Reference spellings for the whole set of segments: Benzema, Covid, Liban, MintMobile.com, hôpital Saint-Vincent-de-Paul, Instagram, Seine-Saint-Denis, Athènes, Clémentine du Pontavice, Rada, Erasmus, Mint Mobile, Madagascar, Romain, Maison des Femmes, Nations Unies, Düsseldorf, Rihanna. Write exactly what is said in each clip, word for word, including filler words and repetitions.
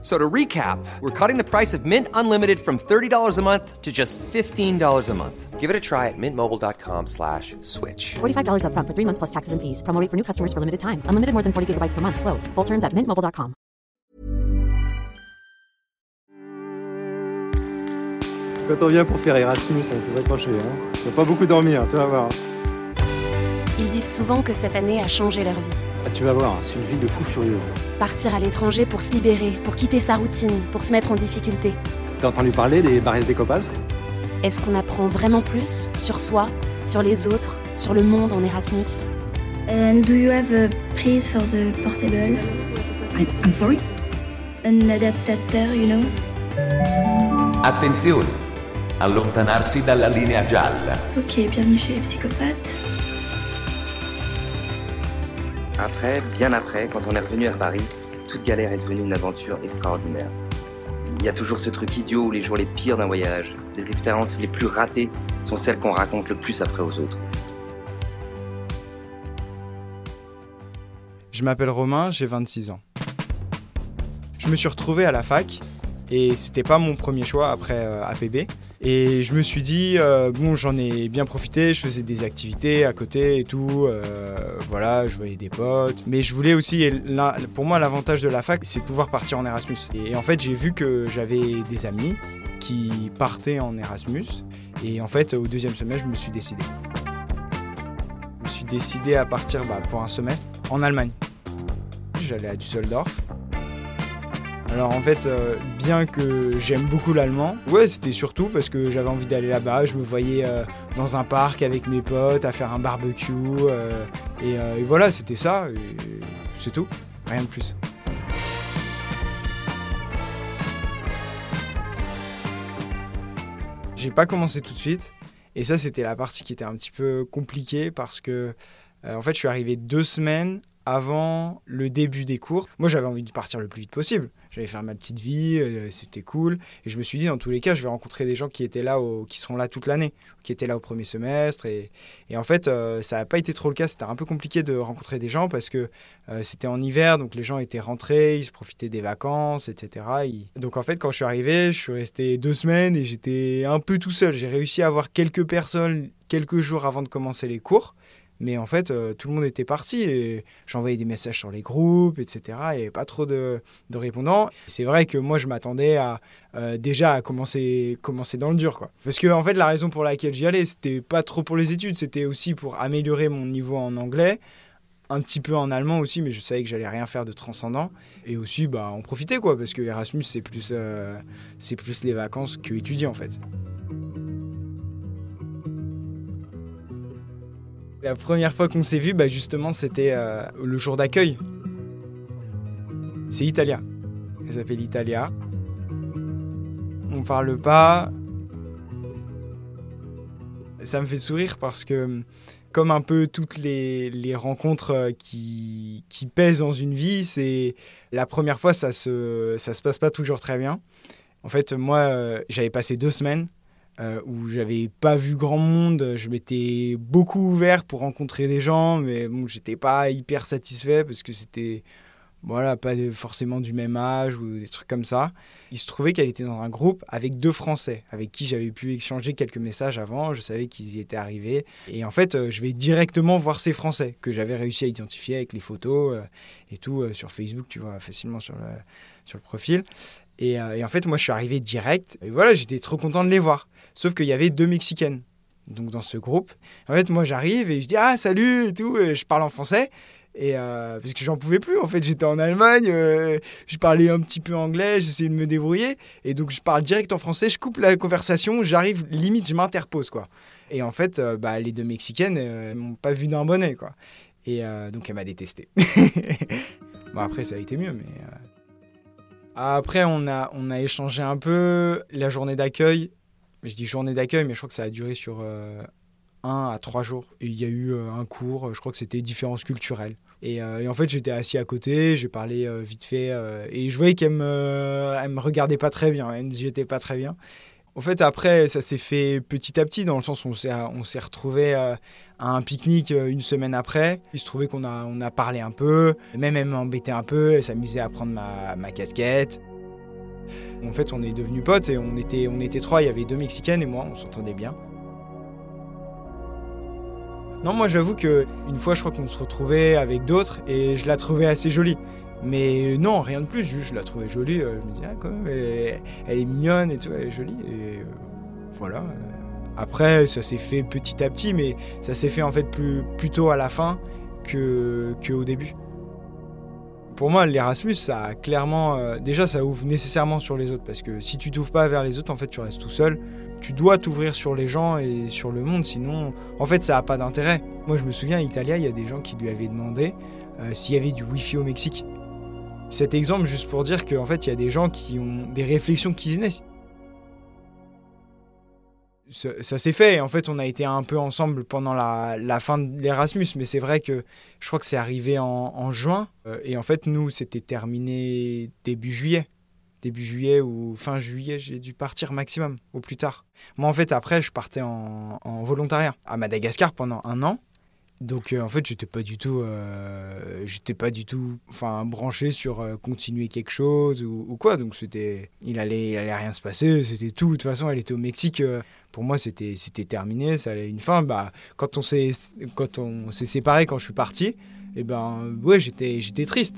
So to recap, we're cutting the price of Mint Unlimited from thirty dollars a month to just fifteen dollars a month. Give it a try at mintmobile.com slash switch. forty-five dollars up front for three months plus taxes and fees. Promo rate for new customers for limited time. Unlimited more than forty gigabytes per month. Slows full terms at mint mobile dot com. Quand on vient pour faire Erasmus, il faut s'accrocher. Hein. Tu vas pas beaucoup dormir, tu vas voir. Ils disent souvent que cette année a changé leur vie. Ah, tu vas voir, c'est une vie de fou furieux. Partir à l'étranger pour se libérer, pour quitter sa routine, pour se mettre en difficulté. T'as entendu parler des baristas des copas ? Est-ce qu'on apprend vraiment plus sur soi, sur les autres, sur le monde en Erasmus ? And do you have a prise for the portable ? I, I'm sorry ? Un adaptateur, you know ? Attenzione, allontanarsi dalla linea gialla. Ok, bienvenue chez les psychopathes. Après, bien après, quand on est revenu à Paris, toute galère est devenue une aventure extraordinaire. Il y a toujours ce truc idiot où les jours les pires d'un voyage, les expériences les plus ratées sont celles qu'on raconte le plus après aux autres. Je m'appelle Romain, j'ai vingt-six ans. Je me suis retrouvé à la fac et c'était pas mon premier choix après A P B. Et je me suis dit, euh, bon, j'en ai bien profité, je faisais des activités à côté et tout, euh, voilà, je voyais des potes. Mais je voulais aussi, et là, pour moi, l'avantage de la fac, c'est de pouvoir partir en Erasmus. Et en fait, j'ai vu que j'avais des amis qui partaient en Erasmus. Et en fait, au deuxième semestre, je me suis décidé. Je me suis décidé à partir bah, pour un semestre en Allemagne. J'allais à Düsseldorf. Alors en fait, euh, bien que j'aime beaucoup l'allemand, ouais, c'était surtout parce que j'avais envie d'aller là-bas. Je me voyais euh, dans un parc avec mes potes à faire un barbecue. Euh, et, euh, et voilà, c'était ça. Et c'est tout, rien de plus. J'ai pas commencé tout de suite. Et ça, c'était la partie qui était un petit peu compliquée parce que, euh, en fait, je suis arrivé deux semaines avant le début des cours. Moi, j'avais envie de partir le plus vite possible. J'allais faire ma petite vie, euh, c'était cool. Et je me suis dit, dans tous les cas, je vais rencontrer des gens qui étaient là, au, qui seront là toute l'année, qui étaient là au premier semestre. Et, et en fait, euh, ça n'a pas été trop le cas. C'était un peu compliqué de rencontrer des gens parce que euh, c'était en hiver, donc les gens étaient rentrés, ils se profitaient des vacances, et cetera. Et donc en fait, quand je suis arrivé, je suis resté deux semaines et j'étais un peu tout seul. J'ai réussi à avoir quelques personnes quelques jours avant de commencer les cours. Mais en fait, euh, tout le monde était parti et j'envoyais des messages sur les groupes, et cetera. Il n'y avait pas trop de, de répondants. C'est vrai que moi, je m'attendais à, euh, déjà à commencer, commencer dans le dur, quoi. Parce que en fait, la raison pour laquelle j'y allais, c'était pas trop pour les études. C'était aussi pour améliorer mon niveau en anglais, un petit peu en allemand aussi, mais je savais que j'allais rien faire de transcendant. Et aussi, bah, en profiter, quoi, parce que Erasmus, c'est plus, euh, c'est plus les vacances que étudier, en fait. La première fois qu'on s'est vu, bah justement, c'était euh, le jour d'accueil. C'est Italia. Elle s'appelle Italia. On parle pas. Ça me fait sourire parce que, comme un peu toutes les, les rencontres qui, qui pèsent dans une vie, c'est la première fois, ça se, ça se passe pas toujours très bien. En fait, moi, euh, j'avais passé deux semaines. Euh, où j'avais pas vu grand monde, je m'étais beaucoup ouvert pour rencontrer des gens, mais bon, j'étais pas hyper satisfait parce que c'était, voilà, pas forcément du même âge ou des trucs comme ça. Il se trouvait qu'elle était dans un groupe avec deux Français, avec qui j'avais pu échanger quelques messages avant, je savais qu'ils y étaient arrivés. Et en fait, je vais directement voir ces Français que j'avais réussi à identifier avec les photos et tout sur Facebook, tu vois, facilement sur le, sur le profil. Et, euh, et en fait, moi, je suis arrivé direct. Et voilà, j'étais trop content de les voir. Sauf qu'il y avait deux Mexicaines, donc dans ce groupe. En fait, moi, j'arrive et je dis « Ah, salut !» et tout. Et je parle en français. Et, euh, parce que j'en pouvais plus, en fait. J'étais en Allemagne. Euh, je parlais un petit peu anglais. J'essayais de me débrouiller. Et donc, je parle direct en français. Je coupe la conversation. J'arrive, limite, je m'interpose, quoi. Et en fait, euh, bah, les deux Mexicaines, euh, m'ont pas vu d'un bonnet, quoi. Et euh, donc, elle m'a détesté. Bon, après, ça a été mieux, mais... Euh... Après, on a, on a échangé un peu la journée d'accueil. Je dis journée d'accueil, mais je crois que ça a duré sur euh, un à trois jours. Et il y a eu euh, un cours, je crois que c'était différences culturelles. Et, euh, et en fait, j'étais assis à côté, j'ai parlé euh, vite fait. Euh, et je voyais qu'elle me, euh, elle me regardait pas très bien, elle me jetait pas très bien. En fait, après, ça s'est fait petit à petit, dans le sens où on s'est, on s'est retrouvés à un pique-nique une semaine après. Il se trouvait qu'on a, on a parlé un peu, même elle m'embêtait un peu, elle s'amusait à prendre ma, ma casquette. En fait, on est devenus potes et on était, on était trois, il y avait deux Mexicaines et moi, on s'entendait bien. Non, moi j'avoue qu'une fois, je crois qu'on se retrouvait avec d'autres et je la trouvais assez jolie. Mais non, rien de plus, juste je la trouvais jolie, je me disais, ah quand même, elle, elle est mignonne et tout, elle est jolie, et euh, voilà. Après, ça s'est fait petit à petit, mais ça s'est fait en fait plus, plutôt à la fin que, qu'au début. Pour moi, l'Erasmus, ça a clairement, euh, déjà ça ouvre nécessairement sur les autres, parce que si tu t'ouvres pas vers les autres, en fait tu restes tout seul. Tu dois t'ouvrir sur les gens et sur le monde, sinon, en fait, ça n'a pas d'intérêt. Moi, je me souviens, à Italia, il y a des gens qui lui avaient demandé euh, s'il y avait du Wi-Fi au Mexique. Cet exemple, juste pour dire qu'en fait, il y a des gens qui ont des réflexions qui se naissent. Ça, ça s'est fait, et en fait, on a été un peu ensemble pendant la, la fin de l'Erasmus, mais c'est vrai que je crois que c'est arrivé en, en juin, euh, et en fait, nous, c'était terminé début juillet. Début juillet ou fin juillet, j'ai dû partir maximum, au plus tard. Moi, en fait, après, je partais en, en volontariat à Madagascar pendant un an. Donc, euh, en fait, j'étais pas du tout, euh, j'étais pas du tout, enfin, branché sur euh, continuer quelque chose ou, ou quoi. Donc, c'était, il allait, il allait rien se passer. C'était tout. De toute façon, elle était au Mexique. Euh, pour moi, c'était, c'était terminé. Ça allait une fin. Bah, quand on s'est, quand on s'est séparés, quand je suis parti, eh ben, ouais, j'étais, j'étais triste.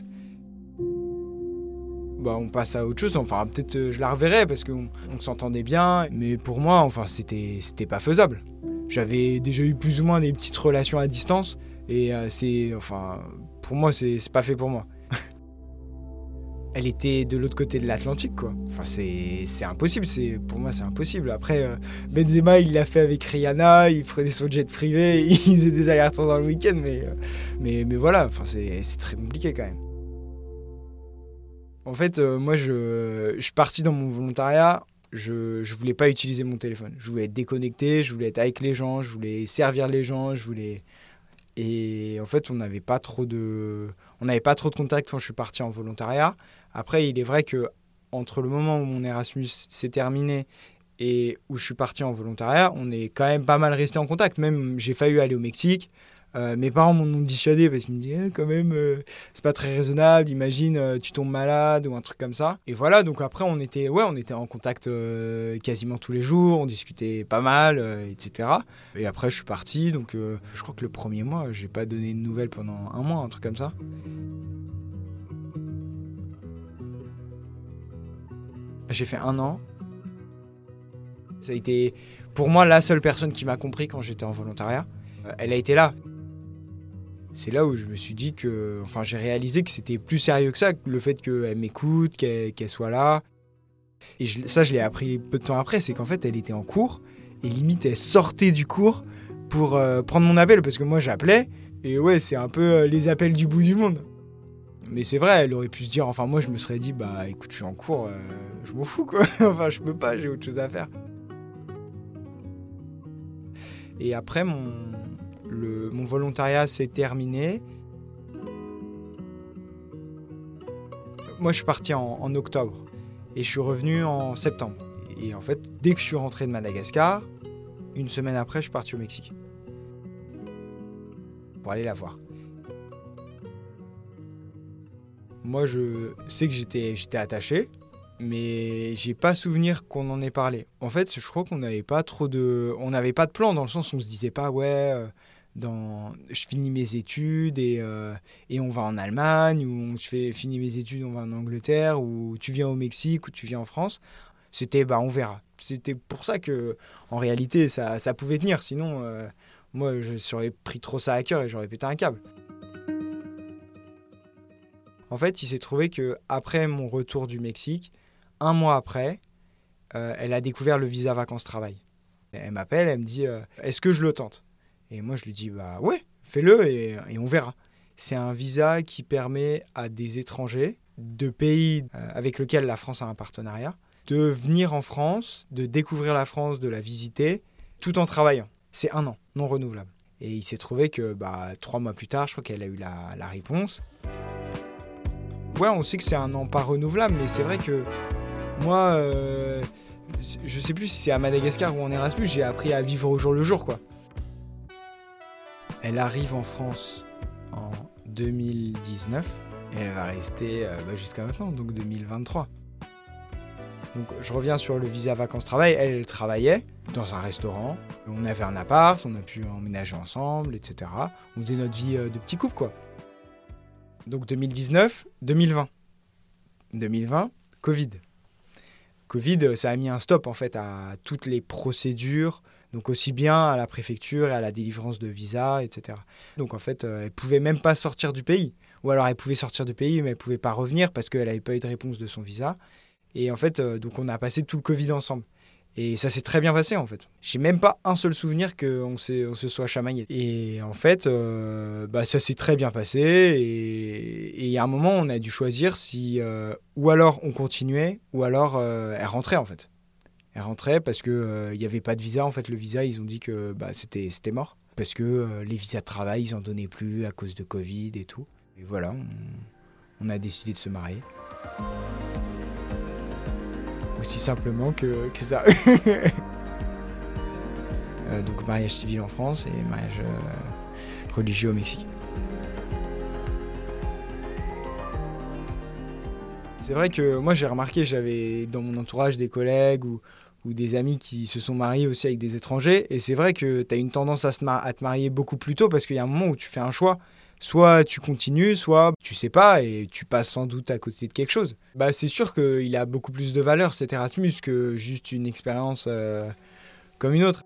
Bah, on passe à autre chose, enfin peut-être euh, je la reverrai parce qu'on on s'entendait bien, mais pour moi, enfin c'était, c'était pas faisable. J'avais déjà eu plus ou moins des petites relations à distance et euh, c'est, enfin, pour moi, c'est, c'est pas fait pour moi. Elle était de l'autre côté de l'Atlantique, quoi. Enfin, c'est, c'est impossible, c'est, pour moi, c'est impossible. Après, euh, Benzema, il l'a fait avec Rihanna, il prenait son jet privé, il faisait des allers-retours dans le week-end, mais, euh, mais, mais voilà, enfin, c'est, c'est très compliqué quand même. En fait, euh, moi, je, je suis parti dans mon volontariat, je ne voulais pas utiliser mon téléphone. Je voulais être déconnecté, je voulais être avec les gens, je voulais servir les gens, je voulais... Et en fait, on n'avait pas trop de... On n'avait pas trop de contacts quand je suis parti en volontariat. Après, il est vrai qu'entre le moment où mon Erasmus s'est terminé et où je suis parti en volontariat, on est quand même pas mal resté en contact. Même, j'ai failli aller au Mexique. Euh, mes parents m'en ont dissuadé parce qu'ils me disaient eh, quand même euh, c'est pas très raisonnable, imagine euh, tu tombes malade ou un truc comme ça. Et voilà, donc après on était, ouais, on était en contact euh, quasiment tous les jours, on discutait pas mal, euh, et cetera. Et après je suis parti, donc euh, je crois que le premier mois j'ai pas donné de nouvelles pendant un mois, un truc comme ça. J'ai fait un an. Ça a été pour moi la seule personne qui m'a compris quand j'étais en volontariat. Euh, elle a été là. C'est là où je me suis dit que... Enfin, j'ai réalisé que c'était plus sérieux que ça, le fait qu'elle m'écoute, qu'elle, qu'elle soit là. Et je, ça, je l'ai appris peu de temps après, c'est qu'en fait, elle était en cours, et limite, elle sortait du cours pour euh, prendre mon appel, parce que moi, j'appelais, et ouais, c'est un peu euh, les appels du bout du monde. Mais c'est vrai, elle aurait pu se dire... Enfin, moi, je me serais dit, bah, écoute, je suis en cours, euh, je m'en fous, quoi. Enfin, je peux pas, j'ai autre chose à faire. Et après, mon... Le, mon volontariat s'est terminé. Moi, je suis parti en, en octobre et je suis revenu en septembre. Et en fait, dès que je suis rentré de Madagascar, une semaine après, je suis parti au Mexique pour aller la voir. Moi, je sais que j'étais, j'étais attaché, mais j'ai pas souvenir qu'on en ait parlé. En fait, je crois qu'on n'avait pas trop de, on n'avait pas de plan dans le sens où on se disait pas ouais. Euh, Dans, je finis mes études et, euh, et on va en Allemagne, ou je fais, finis mes études, on va en Angleterre, ou tu viens au Mexique, ou tu viens en France. C'était, bah, on verra. C'était pour ça que, en réalité, ça, ça pouvait tenir. Sinon, euh, moi, je j'aurais pris trop ça à cœur et j'aurais pété un câble. En fait, il s'est trouvé qu'après mon retour du Mexique, un mois après, euh, elle a découvert le visa vacances-travail. Elle m'appelle, elle me dit euh, « Est-ce que je le tente ?» Et moi, je lui dis, bah ouais, fais-le et, et on verra. C'est un visa qui permet à des étrangers de pays avec lesquels la France a un partenariat de venir en France, de découvrir la France, de la visiter, tout en travaillant. C'est un an. non renouvelable. Et il s'est trouvé que bah, trois mois plus tard, je crois qu'elle a eu la, la réponse. Ouais, on sait que c'est un an pas renouvelable, mais c'est vrai que moi, euh, je sais plus si c'est à Madagascar ou en Erasmus, j'ai appris à vivre au jour le jour, quoi. Elle arrive en France en deux mille dix-neuf et elle va rester euh, bah, jusqu'à maintenant, donc deux mille vingt-trois. Donc je reviens sur le visa vacances-travail, elle, elle travaillait dans un restaurant, on avait un appart, on a pu emménager ensemble, et cetera. On faisait notre vie euh, de petit couple, quoi. Donc deux mille dix-neuf, deux mille vingt. deux mille vingt, Covid. Covid, ça a mis un stop en fait à toutes les procédures, donc aussi bien à la préfecture et à la délivrance de visa, et cetera. Donc en fait, elle ne pouvait même pas sortir du pays. Ou alors elle pouvait sortir du pays, mais elle ne pouvait pas revenir parce qu'elle n'avait pas eu de réponse de son visa. Et en fait, donc on a passé tout le Covid ensemble. Et ça s'est très bien passé en fait. J'ai même pas un seul souvenir qu'on s'est, on se soit chamaillé. Et en fait, euh, bah, ça s'est très bien passé. Et il y a un moment, on a dû choisir si, euh, ou alors on continuait, ou alors euh, elle rentrait en fait. Elle rentrait parce qu'il n'y avait pas de visa. En fait, le visa, ils ont dit que bah, c'était, c'était mort. Parce que euh, les visas de travail, ils n'en donnaient plus à cause de Covid et tout. Et voilà, on, on a décidé de se marier. Aussi simplement que, que ça. euh, donc mariage civil en France et mariage euh, religieux au Mexique. C'est vrai que moi j'ai remarqué, j'avais dans mon entourage des collègues ou, ou des amis qui se sont mariés aussi avec des étrangers, et c'est vrai que tu as une tendance à, se mar- à te marier beaucoup plus tôt parce qu'il y a un moment où tu fais un choix. Soit tu continues, soit tu sais pas et tu passes sans doute à côté de quelque chose. Bah, c'est sûr qu'il a beaucoup plus de valeur cet Erasmus que juste une expérience euh, comme une autre.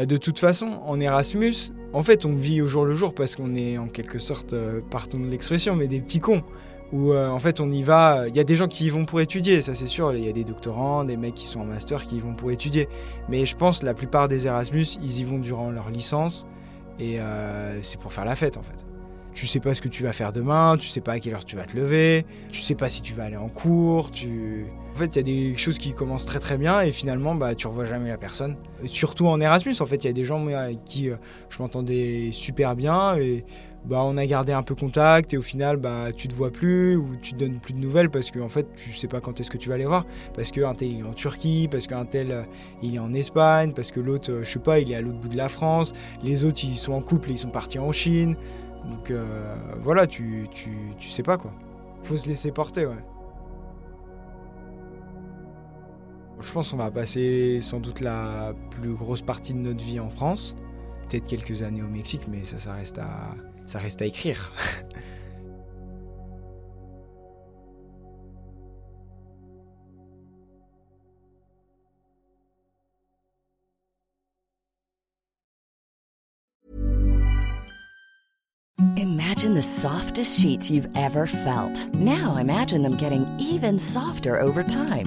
De toute façon, en Erasmus, en fait on vit au jour le jour parce qu'on est en quelque sorte, euh, pardon de l'expression, mais des petits cons. Où euh, en fait on y va, il y a des gens qui y vont pour étudier, ça c'est sûr, il y a des doctorants, des mecs qui sont en master qui y vont pour étudier. Mais je pense que la plupart des Erasmus, ils y vont durant leur licence et euh, c'est pour faire la fête en fait. Tu sais pas ce que tu vas faire demain, tu sais pas à quelle heure tu vas te lever, tu sais pas si tu vas aller en cours, tu... En fait il y a des choses qui commencent très très bien et finalement bah, tu revois jamais la personne. Et surtout en Erasmus en fait, il y a des gens moi, avec qui euh, je m'entendais super bien et... Bah, on a gardé un peu contact et au final bah, tu te vois plus ou tu te donnes plus de nouvelles parce que en fait tu sais pas quand est-ce que tu vas les voir, parce qu'un tel il est en Turquie, parce qu'un tel euh, il est en Espagne, parce que l'autre euh, je sais pas il est à l'autre bout de la France, les autres ils sont en couple et ils sont partis en Chine, donc euh, voilà tu, tu, tu sais pas quoi, faut se laisser porter. Ouais, je pense qu'on va passer sans doute la plus grosse partie de notre vie en France, peut-être quelques années au Mexique, mais ça ça reste à Ça reste à écrire. Imagine the softest sheets you've ever felt. Now imagine them getting even softer over time.